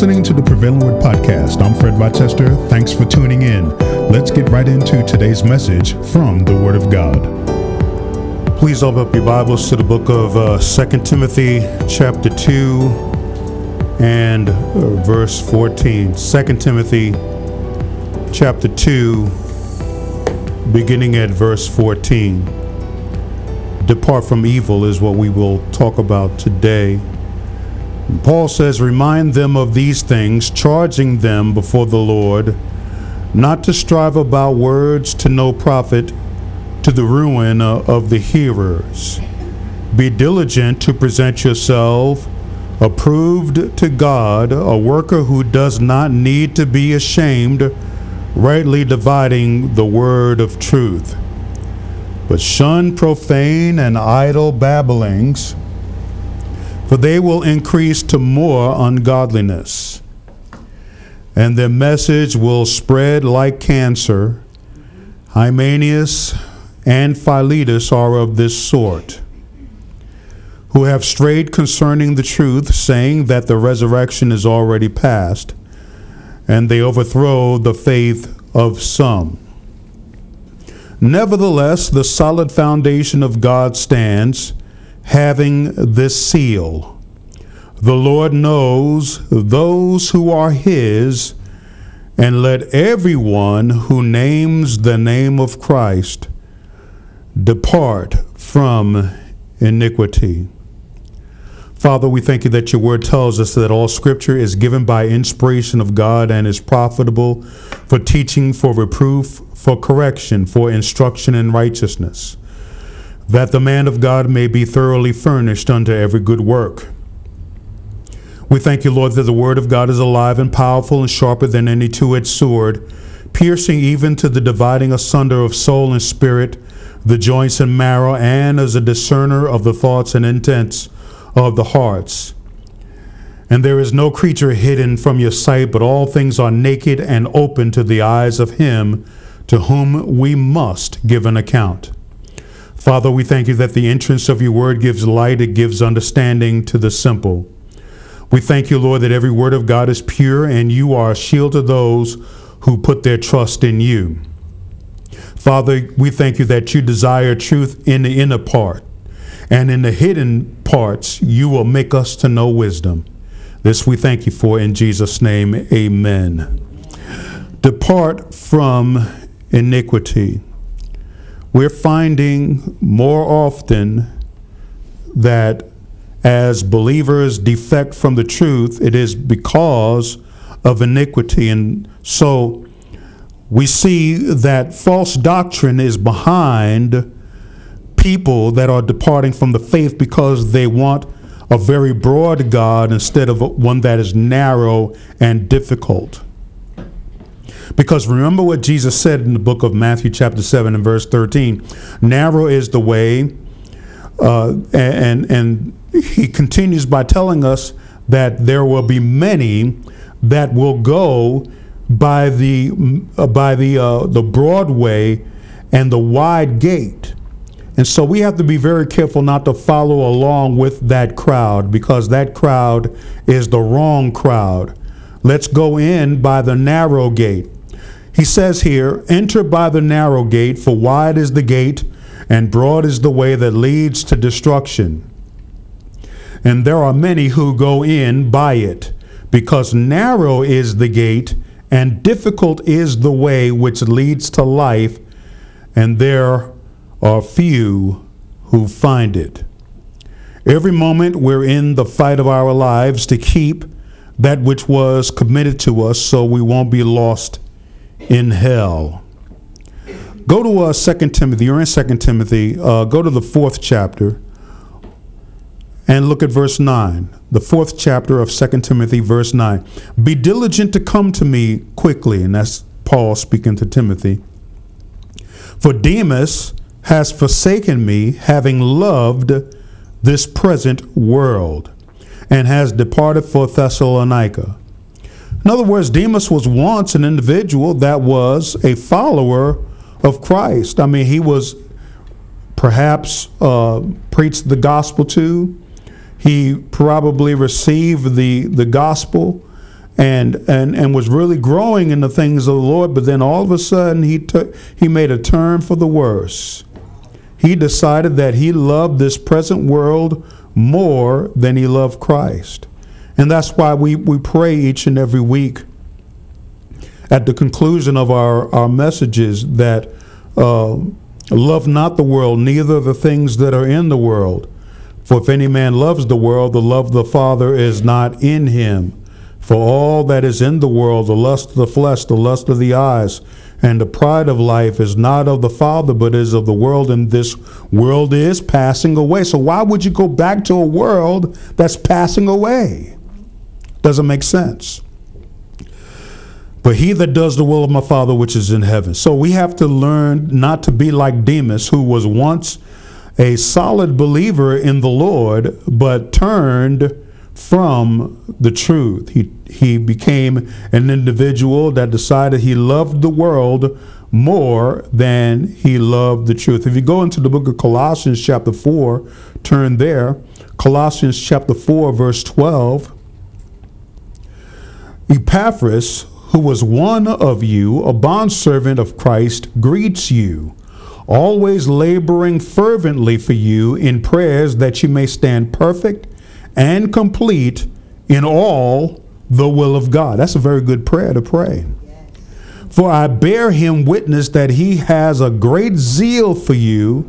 listening to the Prevailing Word Podcast. I'm Fred Rochester. Thanks for tuning in. Let's get right into today's message from the Word of God. Please open up your Bibles to the book of 2 Timothy chapter 2 and verse 14. 2 Timothy chapter 2, beginning at verse 14. Depart from evil is what we will talk about today. Paul says, remind them of these things, charging them before the Lord, not to strive about words to no profit, to the ruin of the hearers. Be diligent to present yourself approved to God, a worker who does not need to be ashamed, rightly dividing the word of truth. But shun profane and idle babblings, for they will increase to more ungodliness, and their message will spread like cancer. Hymenaeus and Philetus are of this sort, who have strayed concerning the truth, saying that the resurrection is already past, and they overthrow the faith of some. Nevertheless, the solid foundation of God stands, having this seal: the Lord knows those who are his, and let everyone who names the name of Christ depart from iniquity. Father, we thank you that your word tells us that all scripture is given by inspiration of God and is profitable for teaching, for reproof, for correction, for instruction in righteousness, that the man of God may be thoroughly furnished unto every good work. We thank you, Lord, that the word of God is alive and powerful and sharper than any two-edged sword, piercing even to the dividing asunder of soul and spirit, the joints and marrow, and as a discerner of the thoughts and intents of the hearts. And there is no creature hidden from your sight, but all things are naked and open to the eyes of him to whom we must give an account. Father, we thank you that the entrance of your word gives light, it gives understanding to the simple. We thank you, Lord, that every word of God is pure, and you are a shield to those who put their trust in you. Father, we thank you that you desire truth in the inner part, and in the hidden parts, you will make us to know wisdom. This we thank you for in Jesus' name. Amen. Depart from iniquity. We're finding more often that as believers defect from the truth, it is because of iniquity. And so we see that false doctrine is behind people that are departing from the faith because they want a very broad God instead of one that is narrow and difficult. Because remember what Jesus said in the book of Matthew chapter 7 and verse 13, narrow is the way, and he continues by telling us that there will be many that will go by the broad way and the wide gate. And so we have to be very careful not to follow along with that crowd, because that crowd is the wrong crowd. Let's go in by the narrow gate. He says here, enter by the narrow gate, for wide is the gate and broad is the way that leads to destruction, and there are many who go in by it, because narrow is the gate and difficult is the way which leads to life, and there are few who find it. Every moment we're in the fight of our lives to keep that which was committed to us so we won't be lost in hell. Go to 2 Timothy. You're in 2 Timothy. Go to the 4th chapter and look at verse 9. The 4th chapter of 2 Timothy, verse 9. Be diligent to come to me quickly. And that's Paul speaking to Timothy. For Demas has forsaken me, having loved this present world, and has departed for Thessalonica. In other words, Demas was once an individual that was a follower of Christ. I mean, he was perhaps preached the gospel to. He probably received the gospel, and was really growing in the things of the Lord, but then all of a sudden he made a turn for the worse. He decided that he loved this present world more than he loved Christ. And that's why we pray each and every week at the conclusion of our messages that love not the world, neither the things that are in the world. For if any man loves the world, the love of the Father is not in him. For all that is in the world, the lust of the flesh, the lust of the eyes, and the pride of life is not of the Father, but is of the world, and this world is passing away. So why would you go back to a world that's passing away? Doesn't make sense. But he that does the will of my Father which is in heaven. So we have to learn not to be like Demas, who was once a solid believer in the Lord, but turned from the truth. He became an individual that decided he loved the world more than he loved the truth. If you go into the book of Colossians chapter 4, turn there. Colossians chapter 4, verse 12. Epaphras, who was one of you, a bondservant of Christ, greets you, always laboring fervently for you in prayers that you may stand perfect and complete in all the will of God. That's a very good prayer to pray. Yes. For I bear him witness that he has a great zeal for you,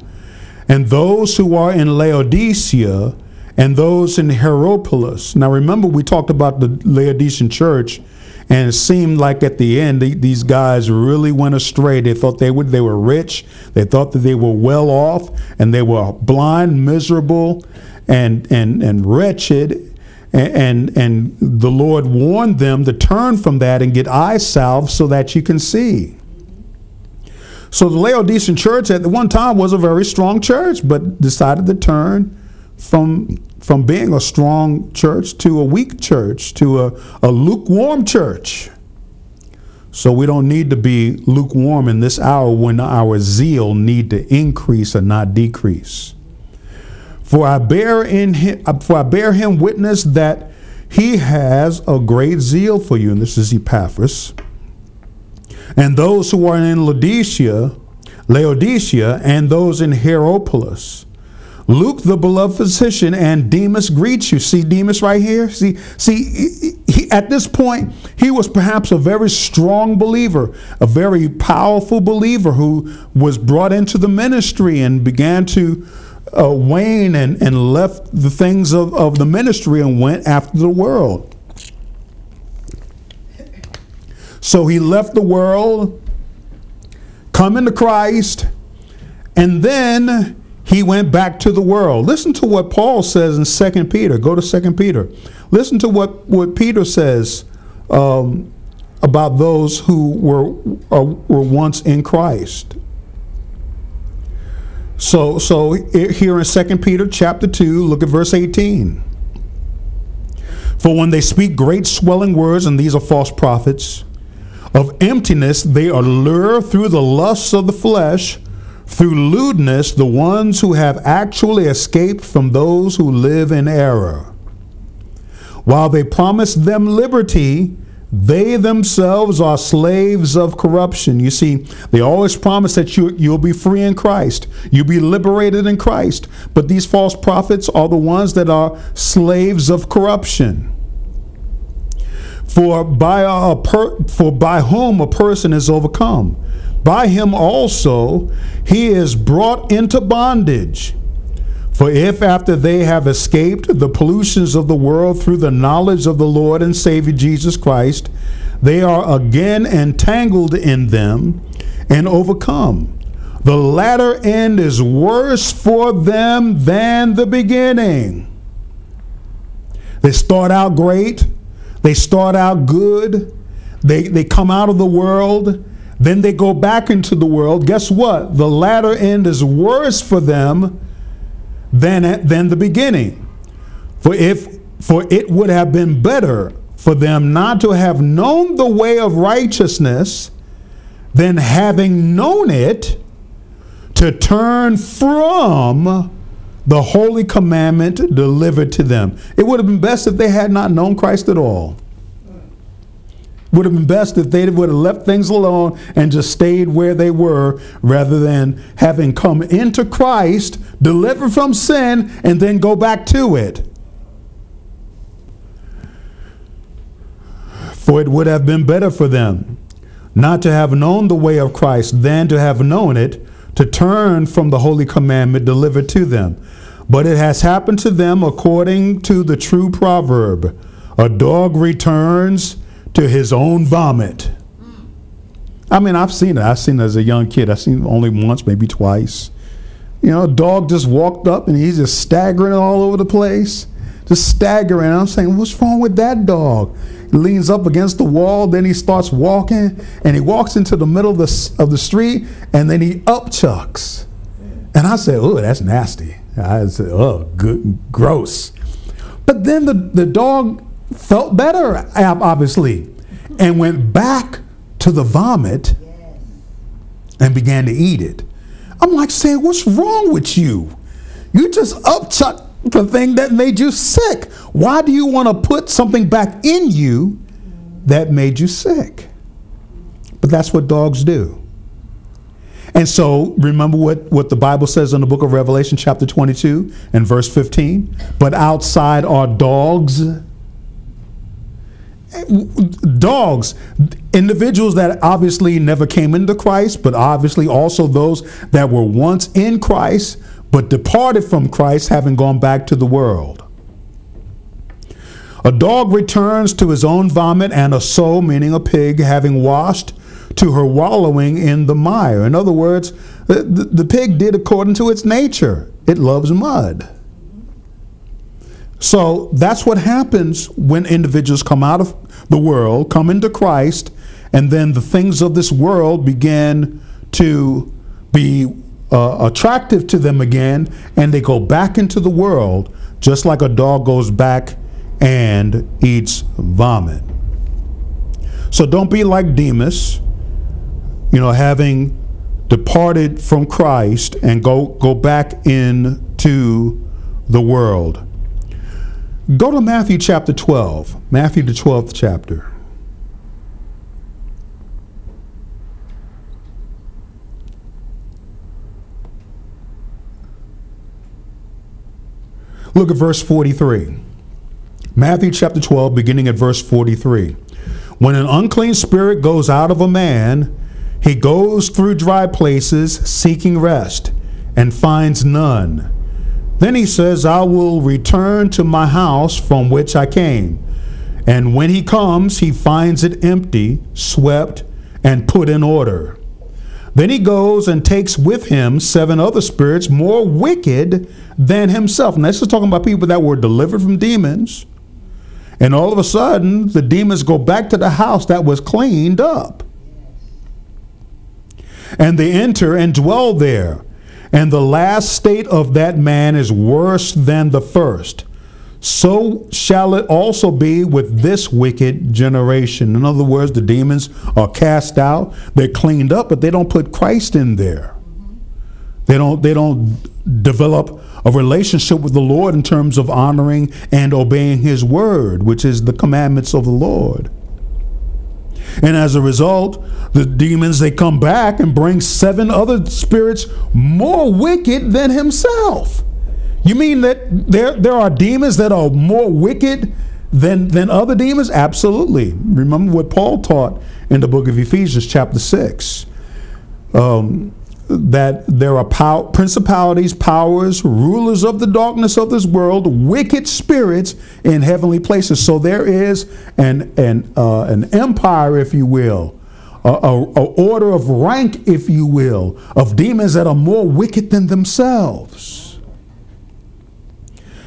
and those who are in Laodicea, and those in Hierapolis. Now remember, we talked about the Laodicean church, and it seemed like at the end, these guys really went astray. They thought they were rich. They thought that they were well off, and they were blind, miserable, and wretched, and the Lord warned them to turn from that and get eye salve so that you can see. So the Laodicean church at one time was a very strong church, but decided to turn from being a strong church to a weak church, to a lukewarm church. So we don't need to be lukewarm in this hour when our zeal need to increase and not decrease. For I bear him witness that he has a great zeal for you. And this is Epaphras. And those who are in Laodicea, and those in Hierapolis. Luke, the beloved physician, and Demas greets you. See Demas right here? See, he, at this point, he was perhaps a very strong believer, a very powerful believer who was brought into the ministry and began to wane and left the things of the ministry and went after the world. So he left the world, coming to Christ, and then he went back to the world. Listen to what Paul says in 2 Peter. Go to 2 Peter. Listen to what Peter says about those who were once in Christ. So here in 2 Peter chapter 2, look at verse 18. For when they speak great swelling words, and these are false prophets, of emptiness they allure through the lusts of the flesh, through lewdness the ones who have actually escaped from those who live in error. While they promise them liberty, they themselves are slaves of corruption. You see, they always promise that you'll be free in Christ. You'll be liberated in Christ. But these false prophets are the ones that are slaves of corruption. For by whom a person is overcome, by him also he is brought into bondage. For if after they have escaped the pollutions of the world through the knowledge of the Lord and Savior Jesus Christ, they are again entangled in them and overcome. The latter end is worse for them than the beginning. They start out great. They start out good. They come out of the world. Then they go back into the world. Guess what? The latter end is worse for them than the beginning. For it would have been better for them not to have known the way of righteousness than having known it to turn from the holy commandment delivered to them. It would have been best if they had not known Christ at all. would have been best if they would have left things alone and just stayed where they were, rather than having come into Christ, delivered from sin, and then go back to it. For it would have been better for them not to have known the way of Christ than to have known it, to turn from the holy commandment delivered to them. But it has happened to them according to the true proverb, a dog returns to his own vomit. I mean, I've seen it. I've seen it as a young kid. I've seen it only once, maybe twice. You know, a dog just walked up and he's just staggering all over the place. Just staggering. I'm saying, what's wrong with that dog? He leans up against the wall. Then he starts walking and he walks into the middle of the street, and then he upchucks. And I said, oh, that's nasty. I said, oh, gross. But then the dog felt better, obviously, and went back to the vomit and began to eat it. I'm like saying, what's wrong with you? You just upchucked the thing that made you sick. Why do you want to put something back in you that made you sick? But that's what dogs do. And so remember what the Bible says in the book of Revelation, chapter 22 and verse 15. But outside are dogs. Dogs, individuals that obviously never came into Christ, but obviously also those that were once in Christ, but departed from Christ, having gone back to the world. A dog returns to his own vomit, and a sow, meaning a pig, having washed, to her wallowing in the mire. In other words, the pig did according to its nature. It loves mud. So that's what happens when individuals come out of the world, come into Christ, and then the things of this world begin to be attractive to them again, and they go back into the world, just like a dog goes back and eats vomit. So don't be like Demas, you know, having departed from Christ and go back into the world. Go to Matthew chapter 12, Matthew the 12th chapter. Look at verse 43. Matthew chapter 12, beginning at verse 43. When an unclean spirit goes out of a man, he goes through dry places seeking rest and finds none. Then he says, I will return to my house from which I came. And when he comes, he finds it empty, swept, and put in order. Then he goes and takes with him 7 other spirits more wicked than himself. And this is talking about people that were delivered from demons. And all of a sudden, the demons go back to the house that was cleaned up. And they enter and dwell there. And the last state of that man is worse than the first. So shall it also be with this wicked generation. In other words, the demons are cast out. They're cleaned up, but they don't put Christ in there. They don't develop a relationship with the Lord in terms of honoring and obeying his word, which is the commandments of the Lord. And as a result, the demons, they come back and bring 7 other spirits more wicked than himself. You mean that there are demons that are more wicked than other demons? Absolutely. Remember what Paul taught in the book of Ephesians chapter 6. That there are principalities, powers, rulers of the darkness of this world, wicked spirits in heavenly places. So there is an empire, if you will, a order of rank, if you will, of demons that are more wicked than themselves.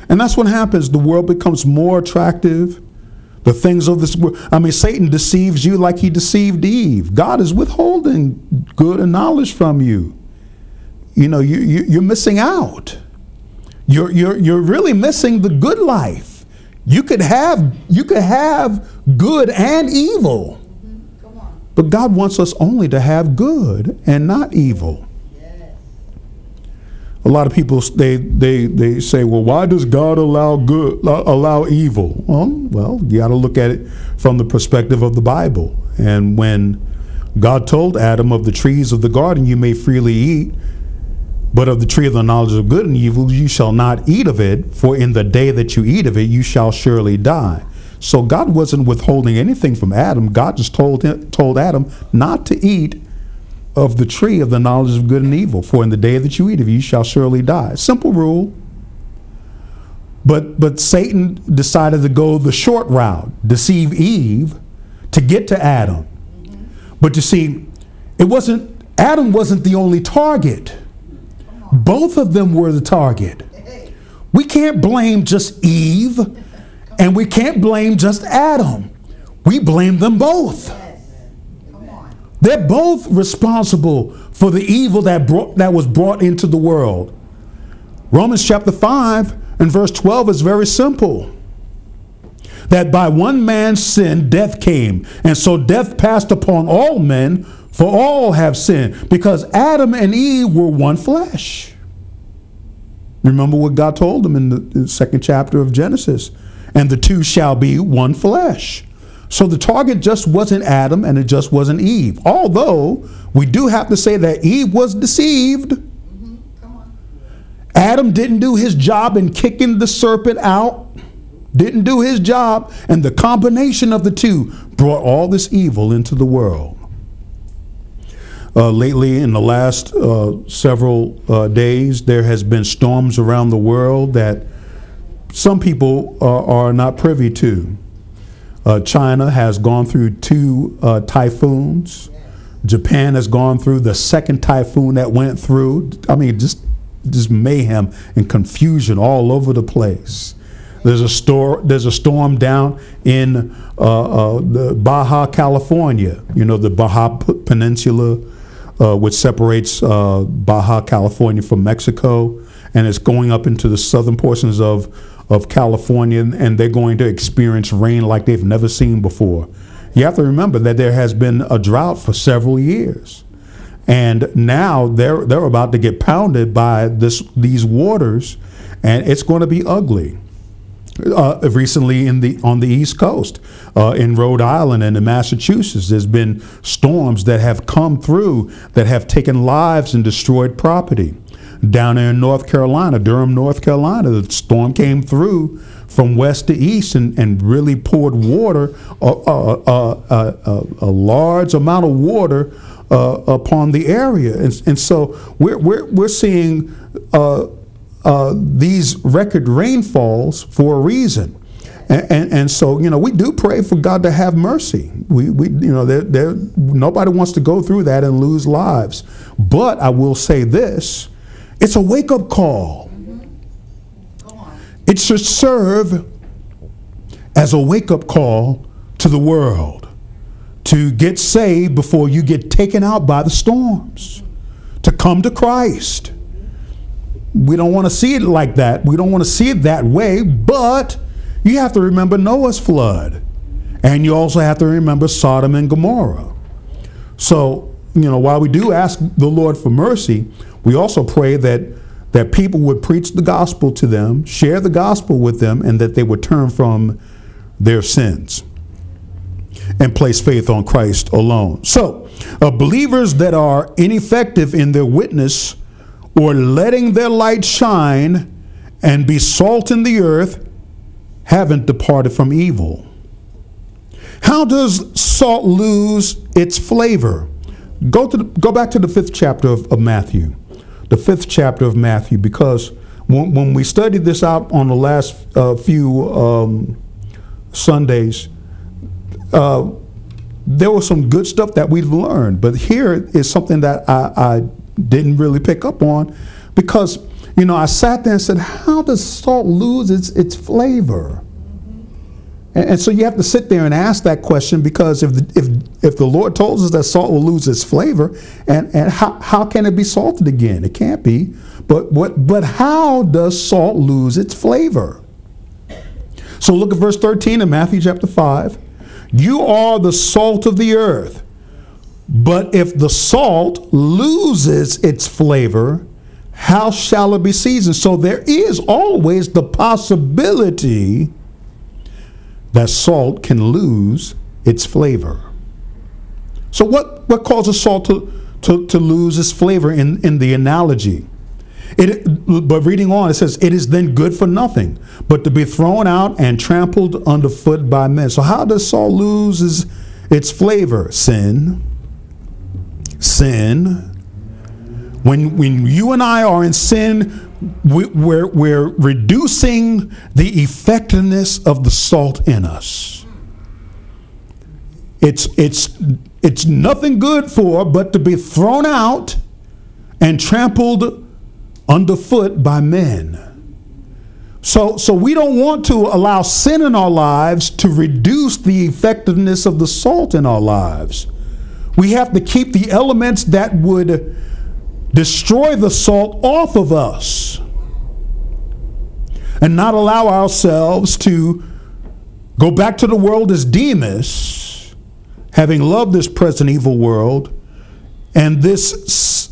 And that's what happens. The world becomes more attractive. The things of this world. I mean, Satan deceives you like he deceived Eve. God is withholding good and knowledge from you. You know, you're missing out. You're really missing the good life. You could have good and evil. Come on. But God wants us only to have good and not evil. Yes. A lot of people, they say, well, why does God allow evil? Well, you got to look at it from the perspective of the Bible. And when God told Adam, of the trees of the garden you may freely eat, but of the tree of the knowledge of good and evil you shall not eat of it, for in the day that you eat of it you shall surely die. So God wasn't withholding anything from Adam. God just told Adam not to eat of the tree of the knowledge of good and evil, for in the day that you eat of it, you shall surely die. Simple rule. But Satan decided to go the short route, deceive Eve to get to Adam. But you see, Adam wasn't the only target. Both of them were the target. We can't blame just Eve, and we can't blame just Adam. We blame them both. They're both responsible for the evil that was brought into the world. Romans chapter 5 and verse 12 is very simple. That by one man's sin death came, and so death passed upon all men, for all have sinned, because Adam and Eve were one flesh. Remember what God told them in the second chapter of Genesis, and the two shall be one flesh. So the target just wasn't Adam, and it just wasn't Eve. Although, we do have to say that Eve was deceived. Mm-hmm. Come on. Adam didn't do his job in kicking the serpent out. Didn't do his job. And the combination of the two brought all this evil into the world. Lately, in the last several days, there has been storms around the world that some people are not privy to. China has gone through two typhoons. Japan has gone through the second typhoon that went through. I mean, just mayhem and confusion all over the place. There's a storm down in the Baja California. You know, the Baja Peninsula, which separates Baja California from Mexico, and it's going up into the southern portions of California, and they're going to experience rain like they've never seen before. You have to remember that there has been a drought for several years, and now they're about to get pounded by these waters, and it's going to be ugly. Recently on the East Coast, in Rhode Island and in Massachusetts, there's been storms that have come through that have taken lives and destroyed property. Down there in North Carolina, Durham, North Carolina, the storm came through from west to east and really poured water, a large amount of water upon the area. And so we're seeing these record rainfalls for a reason. And so, you know, we do pray for God to have mercy. We you know, nobody wants to go through that and lose lives. But I will say this. It's a wake-up call. It should serve as a wake-up call to the world to get saved before you get taken out by the storms, to come to Christ. We don't want to see it like that. We don't want to see it that way, but you have to remember Noah's flood, and you also have to remember Sodom and Gomorrah. So, you know, while we do ask the Lord for mercy, we also pray that people would preach the gospel to them, share the gospel with them, and that they would turn from their sins and place faith on Christ alone. So, believers that are ineffective in their witness or letting their light shine and be salt in the earth haven't departed from evil. How does salt lose its flavor? Go back to the 5th chapter of Matthew. The 5th chapter of Matthew, because when we studied this out on the last few Sundays, there was some good stuff that we've learned. But here is something that I didn't really pick up on, because, you know, I sat there and said, how does salt lose its flavor? And so you have to sit there and ask that question, because if the Lord told us that salt will lose its flavor, and how can it be salted again? It can't be. But how does salt lose its flavor? So look at verse 13 in Matthew chapter 5. You are the salt of the earth, but if the salt loses its flavor, how shall it be seasoned? So there is always the possibility that salt can lose its flavor. So what causes salt to lose its flavor in the analogy? But reading on, it says, it is then good for nothing, but to be thrown out and trampled underfoot by men. So how does salt lose its flavor? Sin. Sin. When you and I are in sin, we're reducing the effectiveness of the salt in us. It's nothing good for but to be thrown out and trampled underfoot by men. So we don't want to allow sin in our lives to reduce the effectiveness of the salt in our lives. We have to keep the elements that would destroy the salt off of us and not allow ourselves to go back to the world as Demas, having loved this present evil world, and this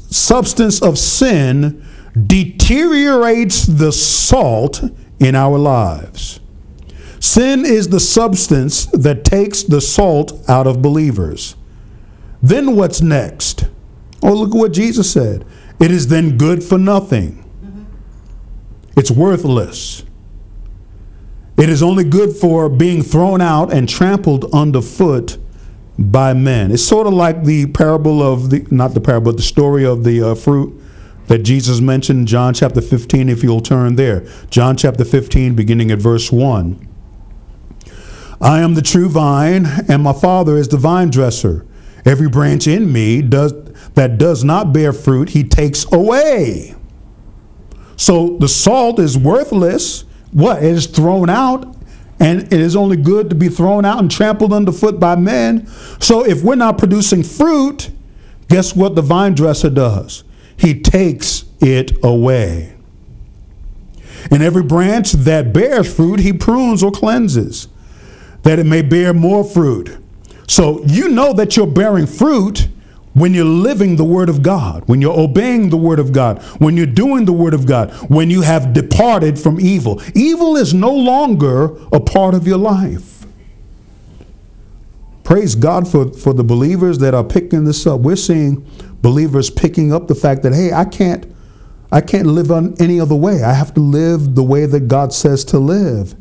substance of sin deteriorates the salt in our lives. Sin is the substance that takes the salt out of believers. Then what's next? Oh, look at what Jesus said. It is then good for nothing. It's worthless. It is only good for being thrown out and trampled underfoot by men. It's sort of like the parable of the, not the parable, but the story of the fruit that Jesus mentioned in John chapter 15, if you'll turn there. John chapter 15, beginning at verse 1. I am the true vine, and my Father is the vine dresser. Every branch in me that does not bear fruit, he takes away. So the salt is worthless. What? It is thrown out, and it is only good to be thrown out and trampled underfoot by men. So if we're not producing fruit, guess what the vine dresser does? He takes it away. And every branch that bears fruit, he prunes or cleanses, that it may bear more fruit. So you know that you're bearing fruit when you're living the Word of God, when you're obeying the Word of God, when you're doing the Word of God, when you have departed from evil. Evil is no longer a part of your life. Praise God for the believers that are picking this up. We're seeing believers picking up the fact that, hey, I can't live on any other way. I have to live the way that God says to live.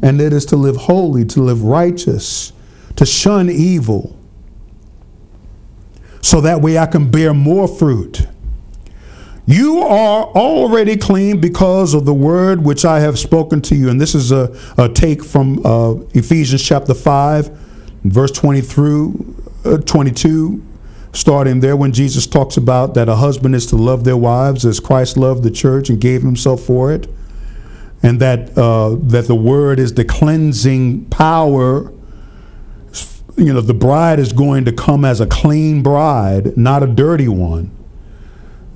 And it is to live holy, to live righteous, to shun evil, so that way I can bear more fruit. You are already clean because of the word which I have spoken to you. And this is a take from Ephesians chapter 5, verse 20 through 22, starting there, when Jesus talks about that a husband is to love their wives as Christ loved the church and gave himself for it, and that the word is the cleansing power. You know, the bride is going to come as a clean bride, not a dirty one.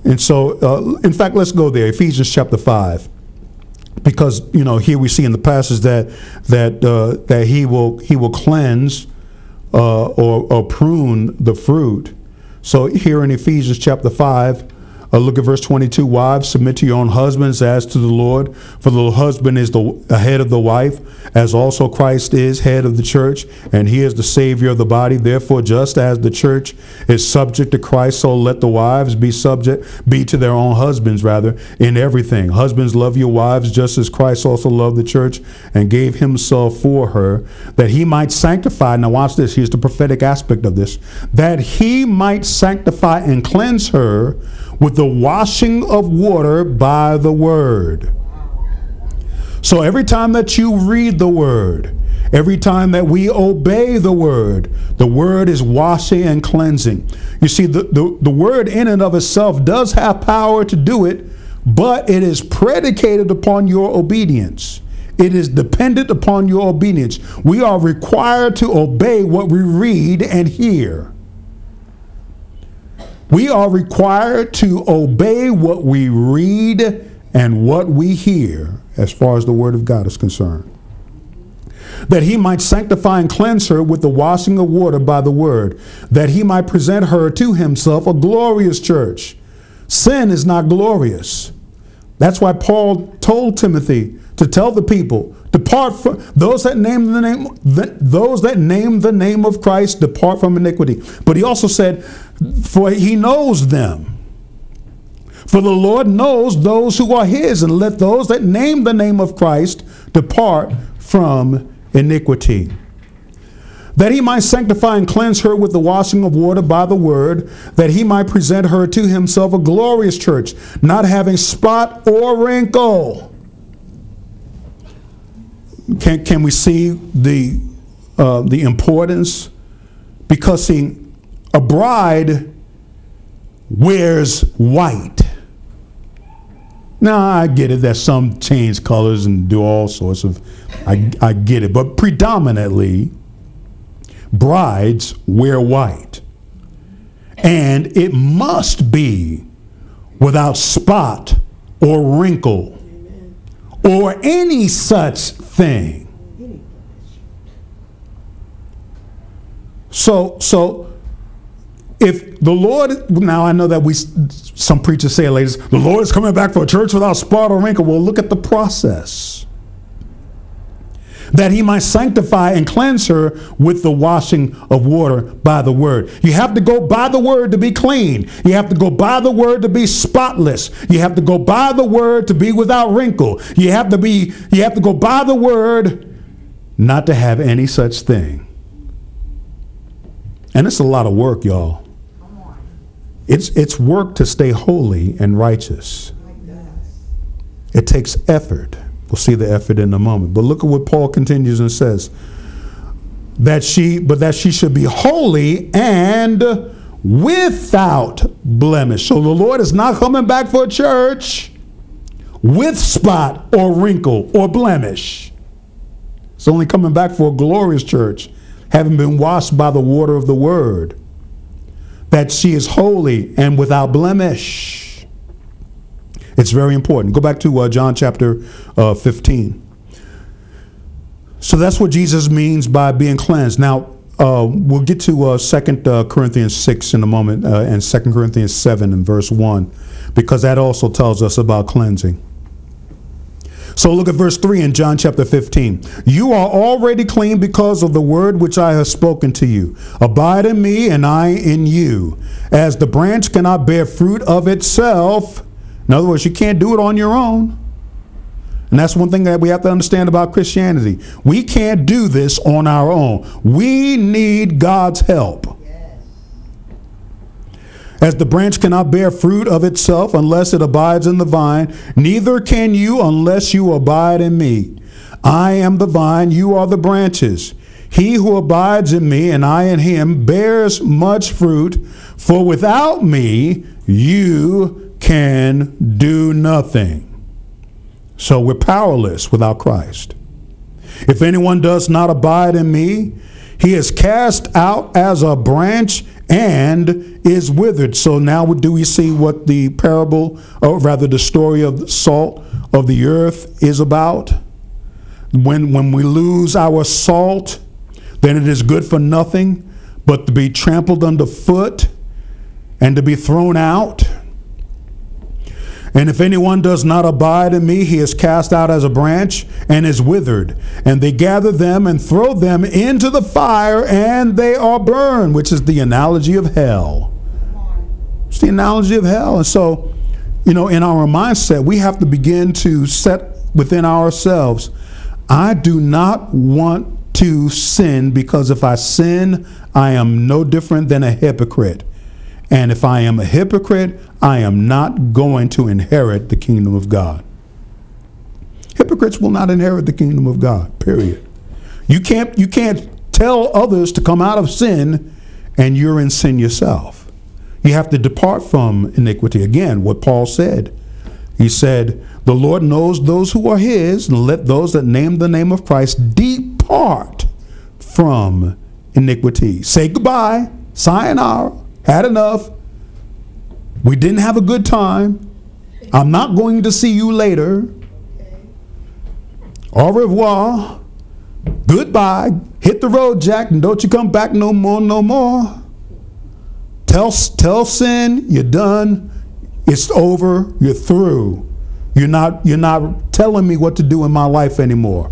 And so, in fact, let's go there, Ephesians chapter 5, because, you know, here we see in the passage that he will cleanse or prune the fruit. So here in Ephesians chapter 5, look at verse 22. Wives, submit to your own husbands as to the Lord, for the husband is the head of the wife, as also Christ is head of the church, and he is the Savior of the body. Therefore, just as the church is subject to Christ, so let the wives be to their own husbands, rather, in everything. Husbands, love your wives, just as Christ also loved the church and gave himself for her, that he might sanctify. Now watch this. Here's the prophetic aspect of this. That he might sanctify and cleanse her with the washing of water by the word. So every time that you read the word, every time that we obey the word is washing and cleansing. You see, the word in and of itself does have power to do it, but it is predicated upon your obedience. It is dependent upon your obedience. We are required to obey what we read and hear. We are required to obey what we read and what we hear as far as the Word of God is concerned. That he might sanctify and cleanse her with the washing of water by the Word, that he might present her to himself a glorious church. Sin is not glorious. That's why Paul told Timothy to tell the people, depart from those that name the name, those that name the name of Christ, depart from iniquity. But he also said, for he knows them. For the Lord knows those who are his, and let those that name the name of Christ depart from iniquity. That he might sanctify and cleanse her with the washing of water by the word, that he might present her to himself a glorious church, not having spot or wrinkle. Can we see the importance? Because see, a bride wears white. Now, I get it that some change colors and do all sorts of, I get it. But predominantly, brides wear white. And it must be without spot or wrinkle or any such thing. So if the Lord, now I know that some preachers say later, the Lord is coming back for a church without spot or wrinkle. Well, look at the process. That he might sanctify and cleanse her with the washing of water by the word. You have to go by the word to be clean. You have to go by the word to be spotless. You have to go by the word to be without wrinkle. You have to go by the word not to have any such thing. And it's a lot of work, y'all. It's work to stay holy and righteous. It takes effort. We'll see the effort in a moment. But look at what Paul continues and says. That she should be holy and without blemish. So the Lord is not coming back for a church with spot or wrinkle or blemish. It's only coming back for a glorious church, having been washed by the water of the word. That she is holy and without blemish. It's very important. Go back to John chapter 15. So that's what Jesus means by being cleansed. Now, we'll get to 2 Corinthians 6 in a moment, and 2 Corinthians 7 and verse 1, because that also tells us about cleansing. So look at verse 3 in John chapter 15. You are already clean because of the word which I have spoken to you. Abide in me and I in you. As the branch cannot bear fruit of itself. In other words, you can't do it on your own. And that's one thing that we have to understand about Christianity. We can't do this on our own. We need God's help. As the branch cannot bear fruit of itself unless it abides in the vine, neither can you unless you abide in me. I am the vine, you are the branches. He who abides in me and I in him bears much fruit, for without me you can do nothing. So we're powerless without Christ. If anyone does not abide in me, he is cast out as a branch and is withered. So now do we see what the parable, or rather the story of the salt of the earth is about? When we lose our salt, then it is good for nothing but to be trampled underfoot and to be thrown out. And if anyone does not abide in me, he is cast out as a branch and is withered. And they gather them and throw them into the fire, and they are burned, which is the analogy of hell. It's the analogy of hell. And so, you know, in our mindset, we have to begin to set within ourselves, I do not want to sin, because if I sin, I am no different than a hypocrite. And if I am a hypocrite, I am not going to inherit the kingdom of God. Hypocrites will not inherit the kingdom of God, period. You can't tell others to come out of sin and you're in sin yourself. You have to depart from iniquity. Again, what Paul said. He said, the Lord knows those who are his, and let those that name the name of Christ depart from iniquity. Say goodbye, sayonara. Had enough. We didn't have a good time. I'm not going to see you later. Au revoir. Goodbye. Hit the road, Jack, and don't you come back no more, no more. Tell sin, you're done. It's over. You're through. You're not telling me what to do in my life anymore.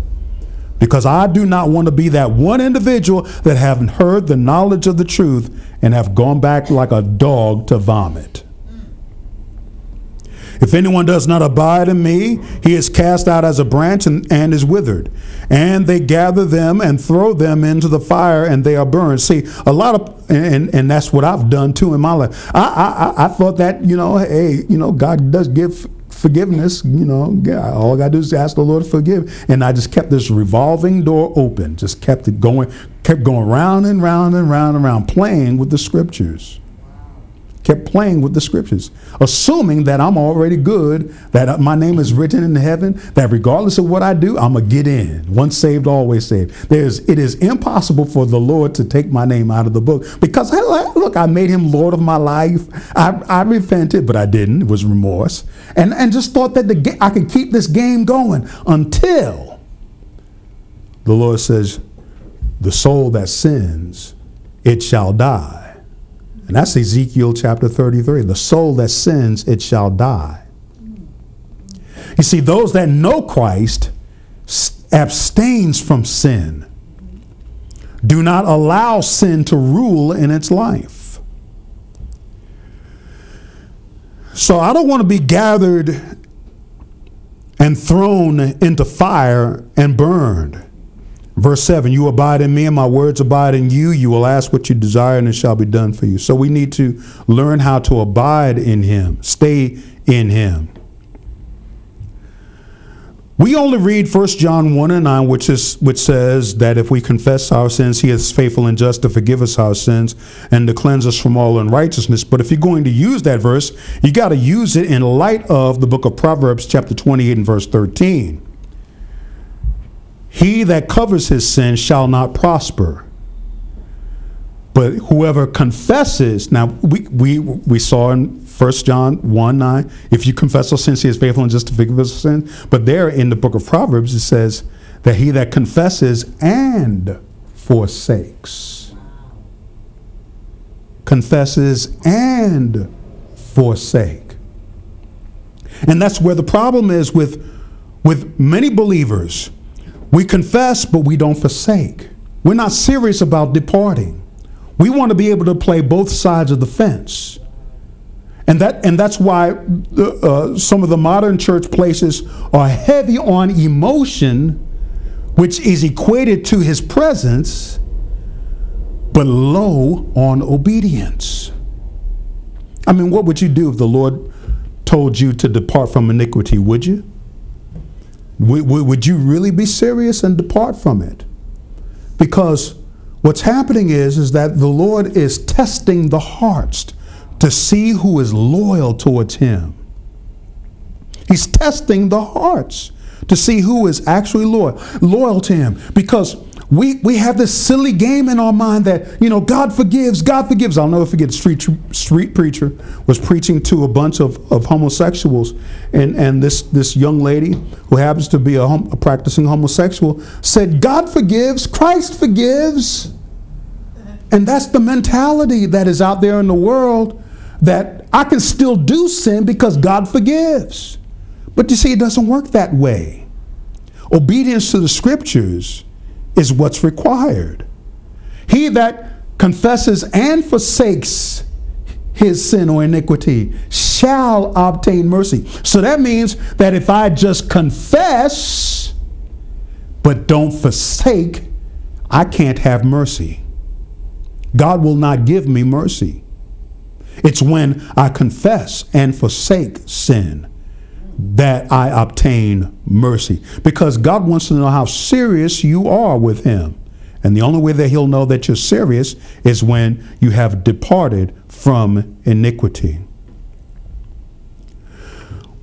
Because I do not want to be that one individual that haven't heard the knowledge of the truth and have gone back like a dog to vomit. If anyone does not abide in me, he is cast out as a branch and is withered. And they gather them and throw them into the fire, and they are burned. See, a lot of, and that's what I've done too in my life. I thought that, God does give forgiveness, all I got to do is ask the Lord to forgive. And I just kept this revolving door open, just kept it going, kept going round and round and round and round, playing with the scriptures. Kept playing with the scriptures, assuming that I'm already good, that my name is written in heaven, that regardless of what I do, I'm going to get in. Once saved, always saved. It is impossible for the Lord to take my name out of the book, because, look, I made him Lord of my life. I repented, but I didn't. It was remorse. And just thought that I could keep this game going until the Lord says, the soul that sins, it shall die. And that's Ezekiel chapter 33. The soul that sins, it shall die. You see, those that know Christ abstains from sin. Do not allow sin to rule in its life. So I don't want to be gathered and thrown into fire and burned. Verse 7, you abide in me and my words abide in you. You will ask what you desire and it shall be done for you. So we need to learn how to abide in him, stay in him. We only read 1 John 1 and 9, which says that if we confess our sins, he is faithful and just to forgive us our sins and to cleanse us from all unrighteousness. But if you're going to use that verse, you got to use it in light of the book of Proverbs chapter 28 and verse 13. He that covers his sin shall not prosper, but whoever confesses. Now we saw in 1 John 1:9, if you confess your sins, he is faithful and just to forgive us our sins. But there in the book of Proverbs it says that he that confesses and forsakes. Confesses and forsake. And that's where the problem is with many believers. We confess, but we don't forsake. We're not serious about departing. We want to be able to play both sides of the fence. And that's why some of the modern church places are heavy on emotion, which is equated to his presence, but low on obedience. I mean, what would you do if the Lord told you to depart from iniquity? Would you? Would you really be serious and depart from it? Because what's happening is that the Lord is testing the hearts to see who is loyal towards him. He's testing the hearts to see who is actually loyal to him. Because we have this silly game in our mind that, God forgives, God forgives. I'll never forget a street preacher was preaching to a bunch of homosexuals. And this young lady, who happens to be a practicing homosexual, said, God forgives, Christ forgives. And that's the mentality that is out there in the world, that I can still do sin because God forgives. But you see, it doesn't work that way. Obedience to the scriptures is what's required. He that confesses and forsakes his sin or iniquity shall obtain mercy. So that means that if I just confess but don't forsake, I can't have mercy. God will not give me mercy. It's when I confess and forsake sin that I obtain mercy, because God wants to know how serious you are with him. And the only way that he'll know that you're serious is when you have departed from iniquity.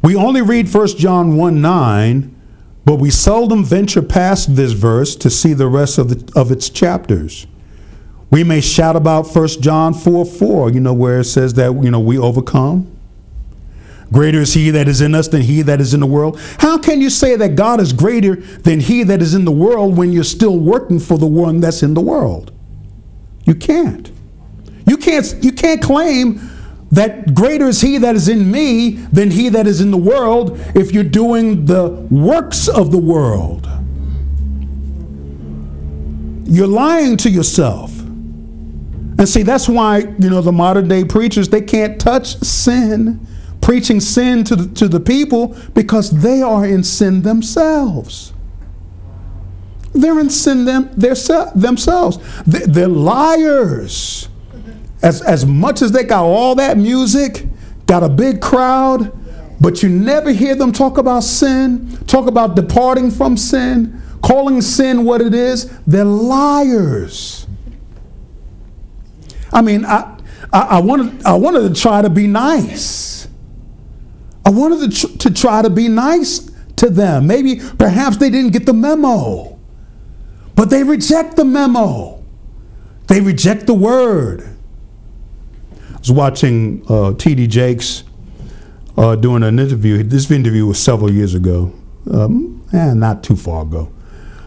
We only read 1 John 1:9, but we seldom venture past this verse to see the rest of its chapters. We may shout about 1 John 4:4, where it says that, we overcome. Greater is he that is in us than he that is in the world. How can you say that God is greater than he that is in the world when you're still working for the one that's in the world? You can't. You can't claim that greater is he that is in me than he that is in the world, if you're doing the works of the world. You're lying to yourself. And see, that's why, you know, the modern day preachers, they can't touch sin, preaching sin to the people, because they are in sin themselves. They're in sin themselves. They're liars. As much as they got all that music, got a big crowd, but you never hear them talk about sin, talk about departing from sin, calling sin what it is. They're liars. I mean, I wanted to try to be nice. I wanted to try to be nice to them. Maybe, perhaps they didn't get the memo, but they reject the memo. They reject the word. I was watching T.D. Jakes doing an interview. This interview was several years ago, not too far ago.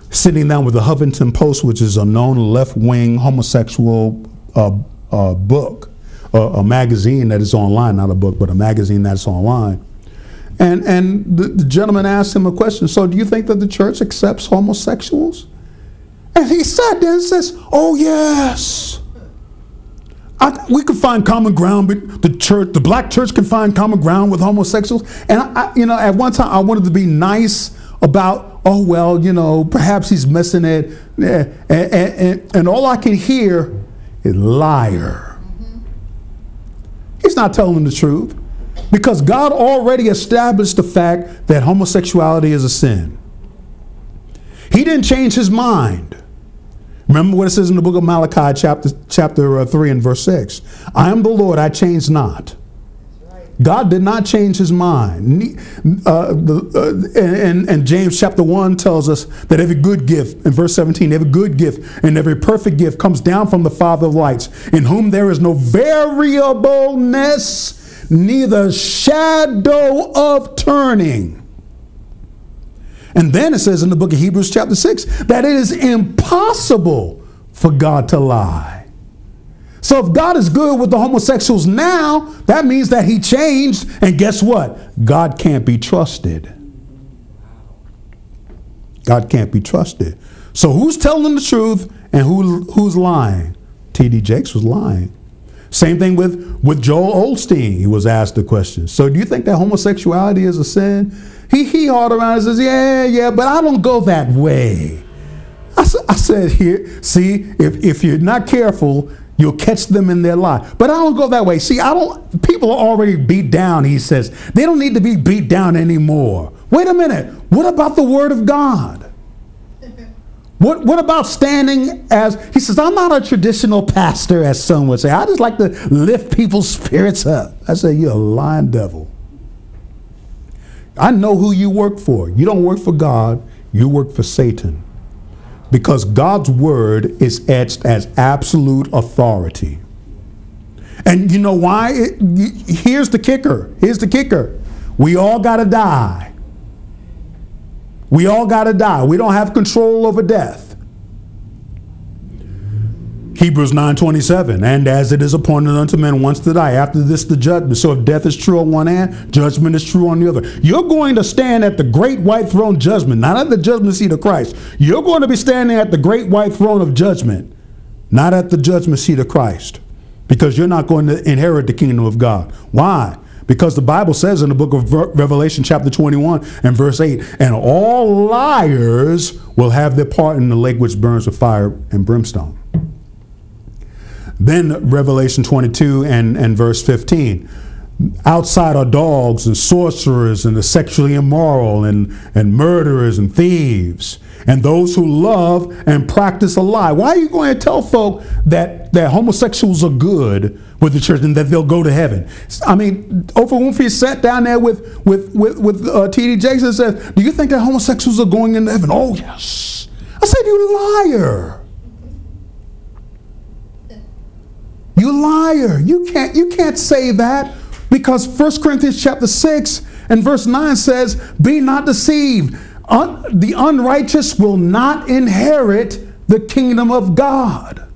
Sitting down with the Huffington Post, which is a known left-wing homosexual book, a magazine that is online, not a book, but a magazine that's online. And the gentleman asked him a question. So do you think that the church accepts homosexuals? And he sat there and says, oh, yes. We could find common ground, but the black church can find common ground with homosexuals. And I at one time I wanted to be nice about, oh well, you know, perhaps he's missing it, and all I can hear is liar. Mm-hmm. He's not telling the truth, because God already established the fact that homosexuality is a sin. He didn't change his mind. Remember what it says in the book of Malachi, chapter 3 and verse 6. I am the Lord, I change not. God did not change his mind. And James chapter 1 tells us that every good gift, in verse 17, every good gift and every perfect gift comes down from the Father of lights, in whom there is no variableness, neither shadow of turning. And then it says in the book of Hebrews chapter 6 that it is impossible for God to lie. So if God is good with the homosexuals now, that means that he changed. And guess what? God can't be trusted. God can't be trusted. So who's telling the truth and who's lying? T.D. Jakes was lying. Same thing with Joel Osteen. He was asked the question. So do you think that homosexuality is a sin? He authorizes, yeah, but I don't go that way. I said, here, see, if you're not careful, you'll catch them in their lie. But I don't go that way. See, people are already beat down, he says. They don't need to be beat down anymore. Wait a minute. What about the word of God? What about standing as, he says, I'm not a traditional pastor, as some would say. I just like to lift people's spirits up. I say, you're a lying devil. I know who you work for. You don't work for God, you work for Satan. Because God's word is etched as absolute authority. And you know why? Here's the kicker. Here's the kicker. We all got to die. We all got to die. We don't have control over death. Hebrews 9:27, and as it is appointed unto men once to die, after this the judgment. So if death is true on one hand, judgment is true on the other. You're going to stand at the great white throne judgment, not at the judgment seat of Christ. You're going to be standing at the great white throne of judgment, not at the judgment seat of Christ, because you're not going to inherit the kingdom of God. Why? Because the Bible says in the book of Revelation chapter 21 and verse 8, and all liars will have their part in the lake which burns with fire and brimstone. Then Revelation 22 and verse 15. Outside are dogs and sorcerers and the sexually immoral and murderers and thieves and those who love and practice a lie. Why are you going to tell folk that homosexuals are good with the church and that they'll go to heaven? I mean, Oprah Winfrey sat down there with T.D. Jakes and said, do you think that homosexuals are going into heaven? Oh, yes. I said, you liar. You liar. You can't say that, because 1 Corinthians chapter 6 and verse 9 says, be not deceived. The unrighteous will not inherit the kingdom of God.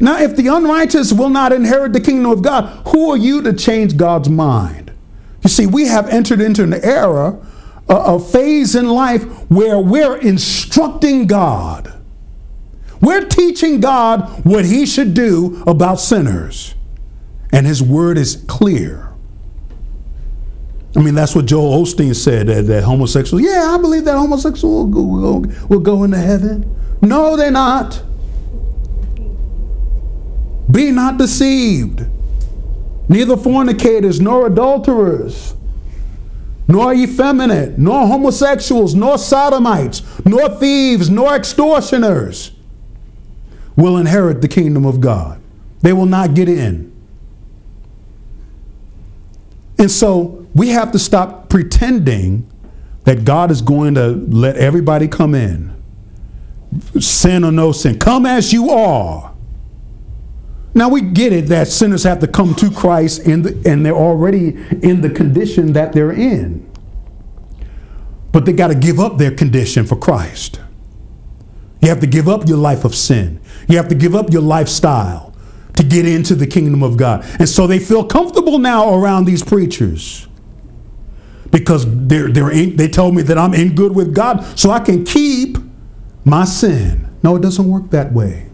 Now, if the unrighteous will not inherit the kingdom of God, who are you to change God's mind? You see, we have entered into an era, a phase in life where we're instructing God. We're teaching God what he should do about sinners. And his word is clear. I mean, that's what Joel Osteen said, that homosexuals, yeah, I believe that homosexuals will go into heaven. No, they're not. Be not deceived. Neither fornicators, nor adulterers, nor effeminate, nor homosexuals, nor sodomites, nor thieves, nor extortioners will inherit the kingdom of God. They will not get in. And so we have to stop pretending that God is going to let everybody come in. Sin or no sin. Come as you are. Now we get it that sinners have to come to Christ and they're already in the condition that they're in. But they got to give up their condition for Christ. You have to give up your life of sin. You have to give up your lifestyle to get into the kingdom of God. And so they feel comfortable now around these preachers because they told me that I'm in good with God so I can keep my sin. No, it doesn't work that way.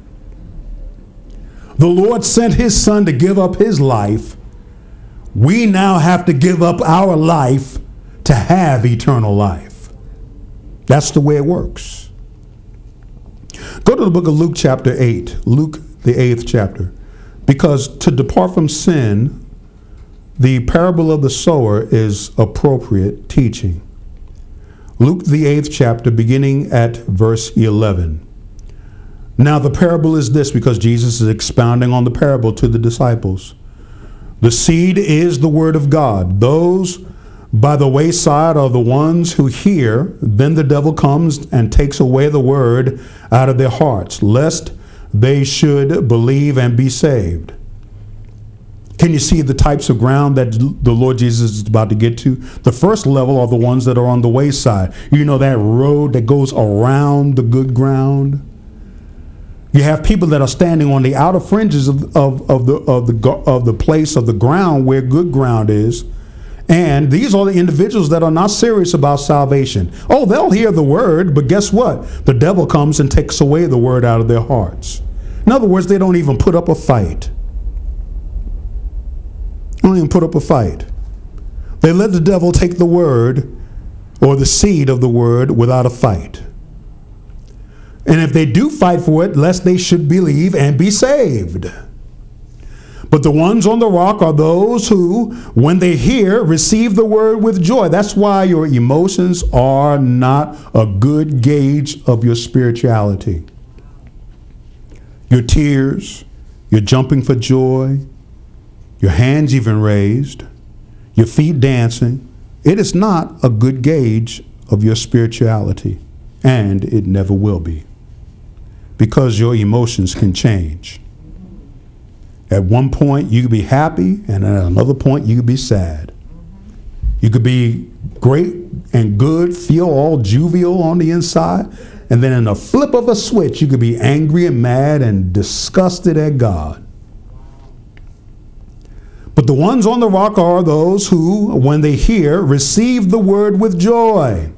The Lord sent his son to give up his life. We now have to give up our life to have eternal life. That's the way it works. Go to the book of Luke chapter 8, Luke the 8th chapter, because to depart from sin, the parable of the sower is appropriate teaching. Luke the 8th chapter, beginning at verse 11. Now the parable is this, because Jesus is expounding on the parable to the disciples. The seed is the word of God. Those by the wayside are the ones who hear. Then the devil comes and takes away the word out of their hearts, lest they should believe and be saved. Can you see the types of ground that the Lord Jesus is about to get to? The first level are the ones that are on the wayside. You know, that road that goes around the good ground. You have people that are standing on the outer fringes of the place of the ground where good ground is. And these are the individuals that are not serious about salvation. Oh, they'll hear the word, but guess what? The devil comes and takes away the word out of their hearts. In other words, they don't even put up a fight. They don't even put up a fight. They let the devil take the word or the seed of the word without a fight. And if they do fight for it, lest they should believe and be saved. But the ones on the rock are those who, when they hear, receive the word with joy. That's why your emotions are not a good gauge of your spirituality. Your tears, your jumping for joy, your hands even raised, your feet dancing. It is not a good gauge of your spirituality. And it never will be. Because your emotions can change. At one point you could be happy, and at another point you could be sad. You could be great and good, feel all jovial on the inside, and then in a flip of a switch you could be angry and mad and disgusted at God. But the ones on the rock are those who, when they hear, receive the word with joy.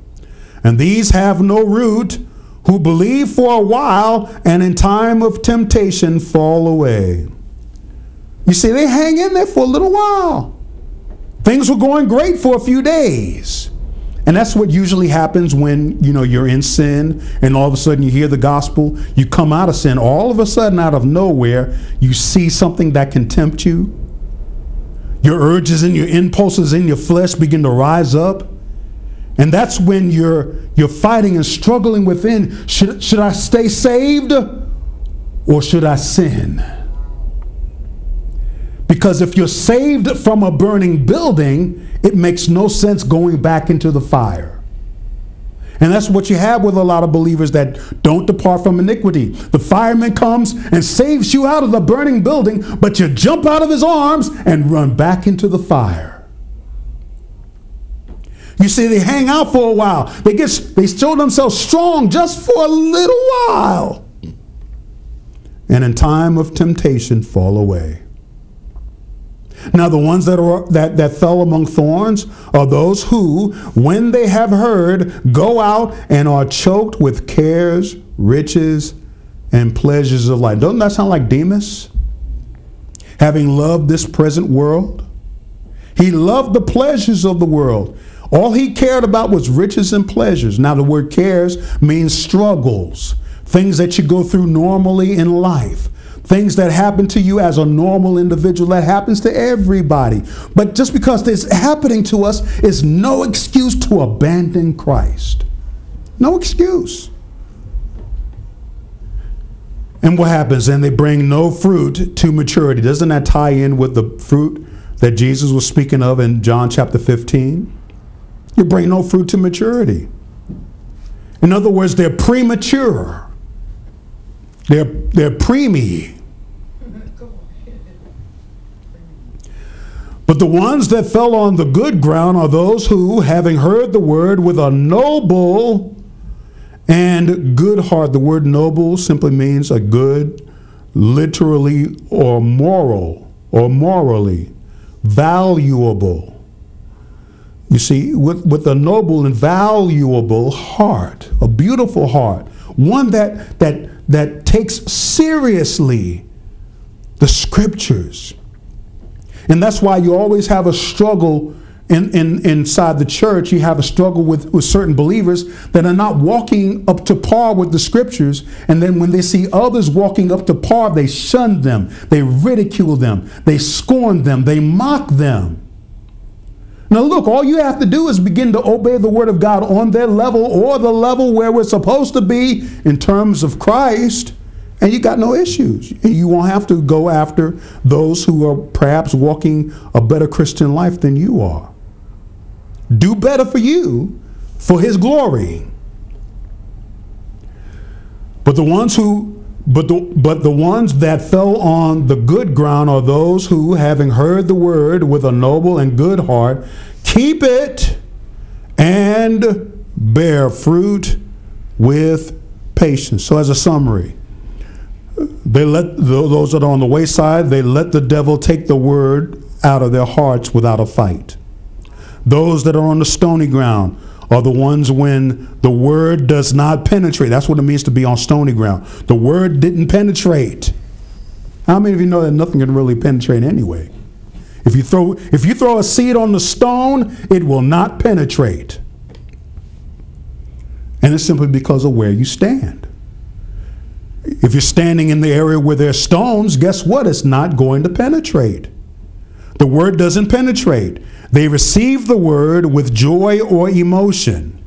And these have no root, who believe for a while, and in time of temptation fall away. You see, they hang in there for a little while. Things were going great for a few days. And that's what usually happens when, you know, you're in sin and all of a sudden you hear the gospel. You come out of sin. All of a sudden, out of nowhere, you see something that can tempt you. Your urges and your impulses in your flesh begin to rise up. And that's when you're fighting and struggling within. Should I stay saved or should I sin? Because if you're saved from a burning building, it makes no sense going back into the fire. And that's what you have with a lot of believers that don't depart from iniquity. The fireman comes and saves you out of the burning building, but you jump out of his arms and run back into the fire. You see, they hang out for a while. They show themselves strong just for a little while. and in time of temptation fall away. Now the ones that fell among thorns are those who, when they have heard, go out and are choked with cares, riches, and pleasures of life. Doesn't that sound like Demas? Having loved this present world, he loved the pleasures of the world. All he cared about was riches and pleasures. Now the word cares means struggles, things that you go through normally in life. Things that happen to you as a normal individual, that happens to everybody. But just because this happening to us is no excuse to abandon Christ. No excuse. And what happens? And they bring no fruit to maturity. Doesn't that tie in with the fruit that Jesus was speaking of in John chapter 15? You bring no fruit to maturity. In other words, they're premature. They're preemie. But the ones that fell on the good ground are those who, having heard the word with a noble and good heart. The word noble simply means a good, literally or moral, or morally valuable. You see, with a noble and valuable heart, a beautiful heart, one that takes seriously the scriptures. And that's why you always have a struggle inside the church. You have a struggle with certain believers that are not walking up to par with the scriptures. And then when they see others walking up to par, they shun them. They ridicule them. They scorn them. They mock them. Now look, all you have to do is begin to obey the word of God on their level or the level where we're supposed to be in terms of Christ, and you got no issues. And you won't have to go after those who are perhaps walking a better Christian life than you are. Do better for you, for his glory. But the ones that fell on the good ground are those who, having heard the word with a noble and good heart, keep it and bear fruit with patience. So as a summary, they let those that are on the wayside, they let the devil take the word out of their hearts without a fight. Those that are on the stony ground are the ones when the word does not penetrate. That's what it means to be on stony ground. The word didn't penetrate. How many of you know that nothing can really penetrate anyway? If you throw a seed on the stone, it will not penetrate. And it's simply because of where you stand. If you're standing in the area where there's stones, guess what? It's not going to penetrate. The word doesn't penetrate. They receive the word with joy or emotion.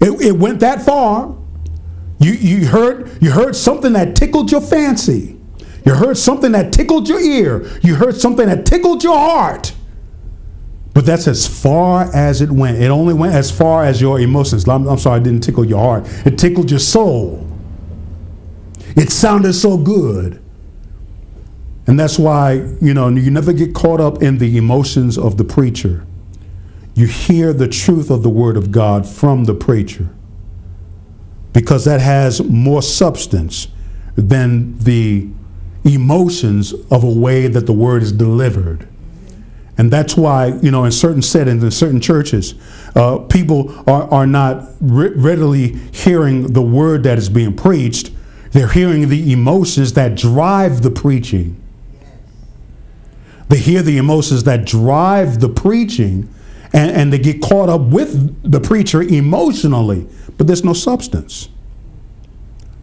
It went that far. You heard something that tickled your fancy. You heard something that tickled your ear. You heard something that tickled your heart. But that's as far as it went. It only went as far as your emotions. I'm sorry, it didn't tickle your heart. It tickled your soul. It sounded so good. And that's why, you know, you never get caught up in the emotions of the preacher. You hear the truth of the word of God from the preacher, because that has more substance than the emotions of a way that the word is delivered. And that's why, you know, in certain settings, in certain churches, people are not readily hearing the word that is being preached. They're hearing the emotions that drive the preaching. They hear the emotions that drive the preaching, and they get caught up with the preacher emotionally, but there's no substance.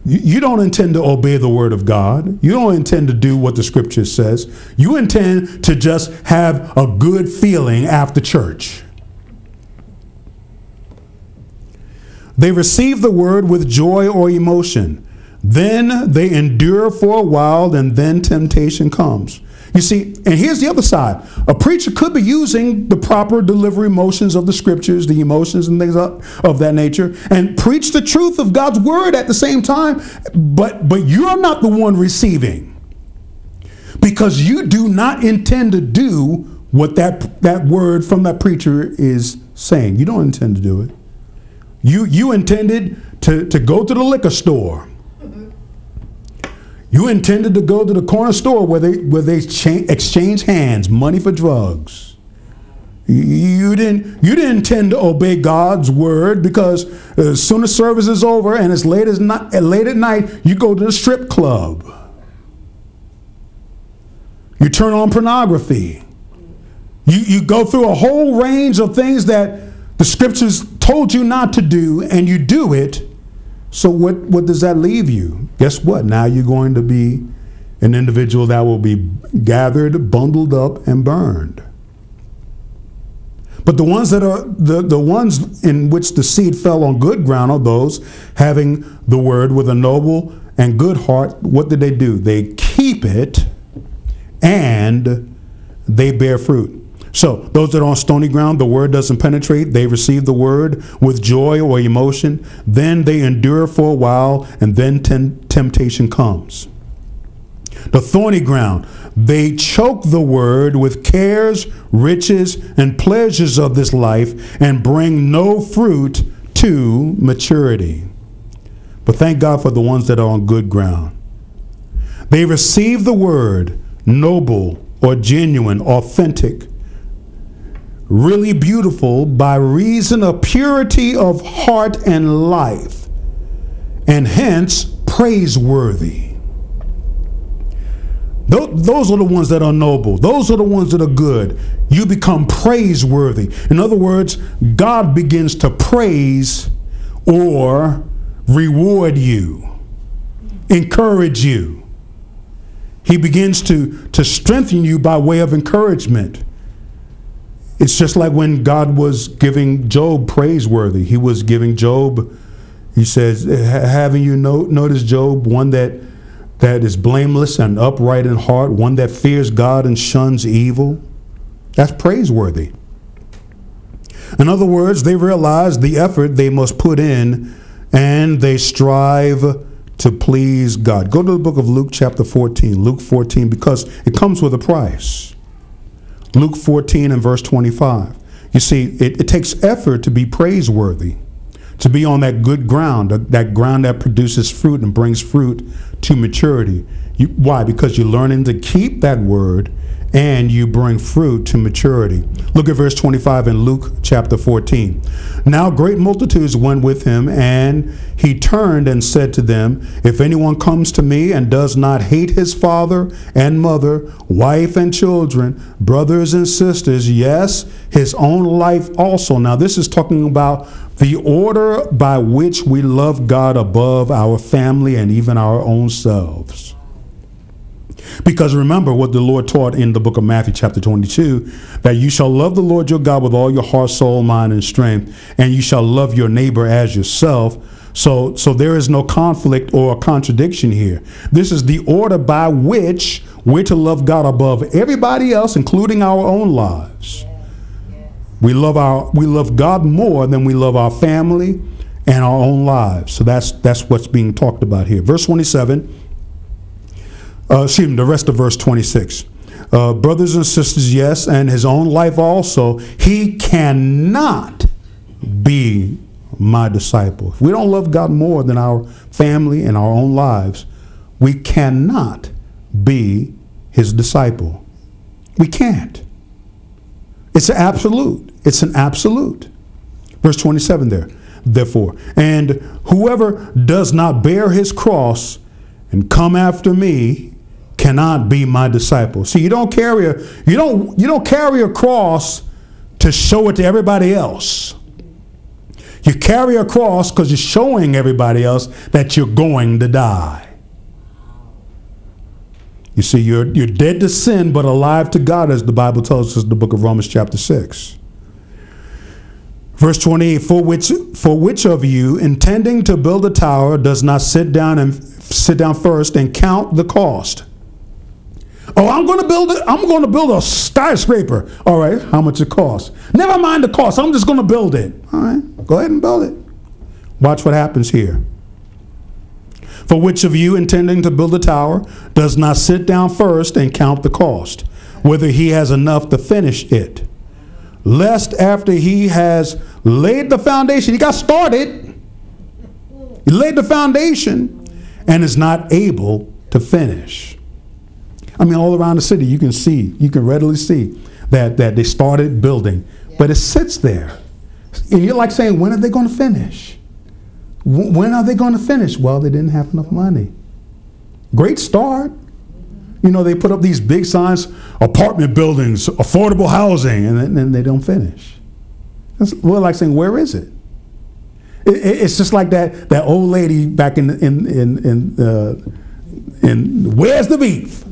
You don't intend to obey the word of God. You don't intend to do what the scripture says. You intend to just have a good feeling after church. They receive the word with joy or emotion. Then they endure for a while, and then temptation comes. You see, and here's the other side. A preacher could be using the proper delivery motions of the scriptures, the emotions and things of that nature, and preach the truth of God's word at the same time, but you're not the one receiving, because you do not intend to do what that word from that preacher is saying. You don't intend to do it. You intended to go to the liquor store. You intended to go to the corner store where they exchange hands, money for drugs. You didn't intend to obey God's word, because as soon as service is over and it's late at night, you go to the strip club. You turn on pornography. You go through a whole range of things that the scriptures told you not to do, and you do it. So what does that leave you? Guess what? Now you're going to be an individual that will be gathered, bundled up, and burned. But the ones that are the ones in which the seed fell on good ground are those having the word with a noble and good heart. What did they do? They keep it, and they bear fruit. So those that are on stony ground, the word doesn't penetrate. They receive the word with joy or emotion. Then they endure for a while, and then temptation comes. The thorny ground, they choke the word with cares, riches, and pleasures of this life, and bring no fruit to maturity. But thank God for the ones that are on good ground. They receive the word, noble or genuine, authentic, really beautiful, by reason of purity of heart and life, and hence praiseworthy. Those are the ones that are noble. Those are the ones that are good. You become praiseworthy. In other words, God begins to praise or reward you, encourage you. He begins to strengthen you by way of encouragement. It's just like when God was giving Job praiseworthy. He was giving Job, he says, having you notice Job, one that is blameless and upright in heart, one that fears God and shuns evil. That's praiseworthy. In other words, they realize the effort they must put in, and they strive to please God. Go to the book of Luke chapter 14, Luke 14, because it comes with a price. Luke 14 and verse 25. You see, it takes effort to be praiseworthy, to be on that good ground, that ground that produces fruit and brings fruit to maturity. Why? Because you're learning to keep that word, and you bring fruit to maturity. Look at verse 25 in Luke chapter 14. Now great multitudes went with him, and he turned and said to them, if anyone comes to me and does not hate his father and mother, wife and children, brothers and sisters, yes, his own life also. Now this is talking about the order by which we love God above our family and even our own selves. Because remember what the Lord taught in the book of Matthew chapter 22, that you shall love the Lord your God with all your heart, soul, mind, and strength, and you shall love your neighbor as yourself. So there is no conflict or contradiction here. This is the order by which we're to love God above everybody else, including our own lives. We love God more than we love our family and our own lives. So that's what's being talked about here. Verse 27. The rest of verse 26. Brothers and sisters, yes, and his own life also, he cannot be my disciple. If we don't love God more than our family and our own lives, we cannot be his disciple. We can't. It's an absolute. It's an absolute. Verse 27 there. Therefore, and whoever does not bear his cross and come after me cannot be my disciple. See, you don't carry a cross to show it to everybody else. You carry a cross because you're showing everybody else that you're going to die. You see, you're dead to sin but alive to God, as the Bible tells us in the book of Romans chapter 6. Verse 28, for which of you, intending to build a tower, does not sit down first and count the cost? Oh, I'm going to build a skyscraper. All right, how much it costs? Never mind the cost. I'm just going to build it. All right, go ahead and build it. Watch what happens here. For which of you, intending to build a tower, does not sit down first and count the cost, whether he has enough to finish it? Lest after he has laid the foundation, he got started, he laid the foundation, and is not able to finish. I mean, all around the city, you can see, you can readily see that they started building, but it sits there. And you're like saying, when are they going to finish? When are they going to finish? Well, they didn't have enough money. Great start. You know, they put up these big signs, apartment buildings, affordable housing, and then they don't finish. That's, we're like saying, where is it? It's just like that old lady back in where's the beef?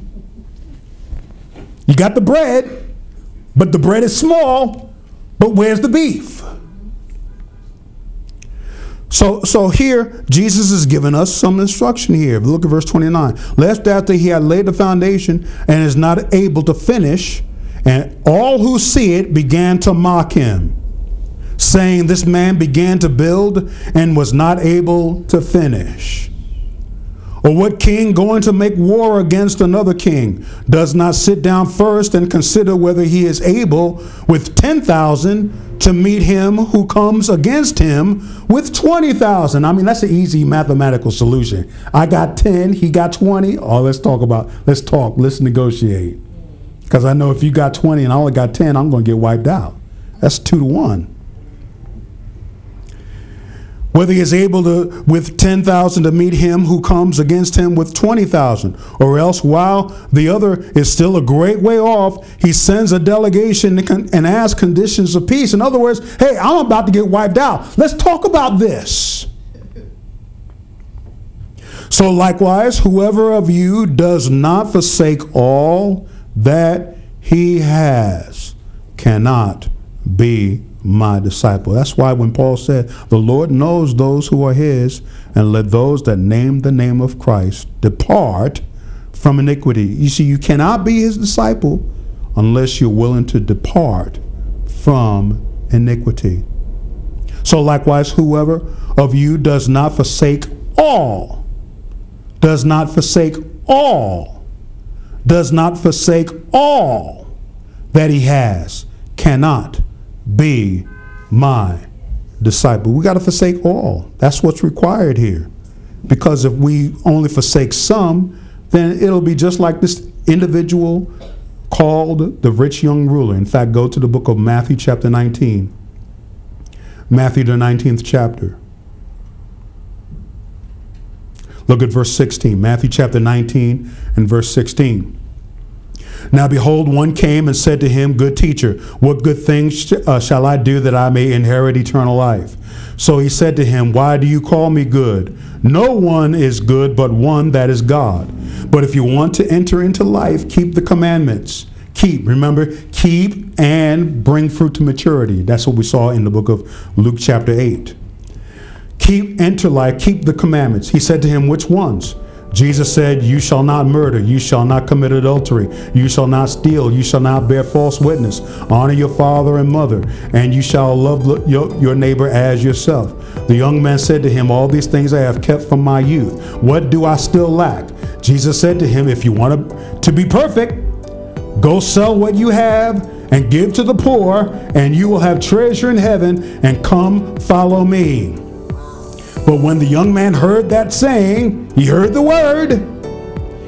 You got the bread, but the bread is small, but where's the beef? So here, Jesus is giving us some instruction here. Look at verse 29. Lest after he had laid the foundation and is not able to finish, and all who see it began to mock him, saying, this man began to build and was not able to finish. Or what king going to make war against another king does not sit down first and consider whether he is able with 10,000 to meet him who comes against him with 20,000. I mean, that's an easy mathematical solution. I got 10, he got 20. Oh, let's negotiate. Because I know if you got 20 and I only got 10, I'm going to get wiped out. That's 2-to-1. Whether he is able to, with 10,000 to meet him who comes against him with 20,000, or else while the other is still a great way off, he sends a delegation and asks conditions of peace. In other words, hey, I'm about to get wiped out. Let's talk about this. So likewise, whoever of you does not forsake all that he has cannot be my disciple. That's why when Paul said, the Lord knows those who are his, and let those that name the name of Christ depart from iniquity. You see, you cannot be his disciple unless you're willing to depart from iniquity. So likewise, whoever of you does not forsake all that he has cannot be my disciple. We got to forsake all. That's what's required here. Because if we only forsake some, then it'll be just like this individual called the rich young ruler. In fact, go to the book of Matthew chapter 19. Matthew the 19th chapter. Look at verse 16. Matthew chapter 19 and verse 16. Now behold, one came and said to him, good teacher, what good things shall I do that I may inherit eternal life? So he said to him, why do you call me good? No one is good but one, that is God. But if you want to enter into life, keep the commandments. Keep and bring fruit to maturity. That's what we saw in the book of Luke chapter 8. Keep the commandments. He said to him, which ones? Jesus said, you shall not murder, you shall not commit adultery, you shall not steal, you shall not bear false witness, honor your father and mother, and you shall love your neighbor as yourself. The young man said to him, all these things I have kept from my youth. What do I still lack? Jesus said to him, if you want to be perfect, go sell what you have and give to the poor, and you will have treasure in heaven, and come follow me. But when the young man heard that saying, he heard the word,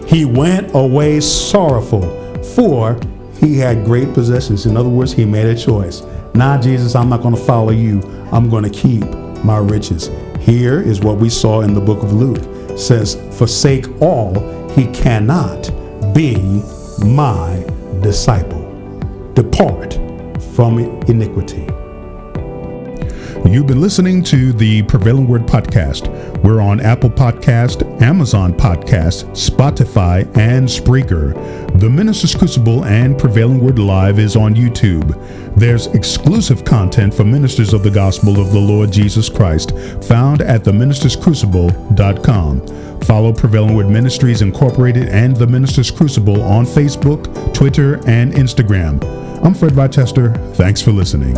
he went away sorrowful, for he had great possessions. In other words, he made a choice. Nah, Jesus, I'm not going to follow you. I'm going to keep my riches. Here is what we saw in the book of Luke. It says, forsake all, he cannot be my disciple. Depart from iniquity. You've been listening to the Prevailing Word Podcast. We're on Apple Podcast, Amazon Podcast, Spotify, and Spreaker. The Minister's Crucible and Prevailing Word Live is on YouTube. There's exclusive content for ministers of the gospel of the Lord Jesus Christ found at theministerscrucible.com. Follow Prevailing Word Ministries Incorporated and The Minister's Crucible on Facebook, Twitter, and Instagram. I'm Fred Rochester. Thanks for listening.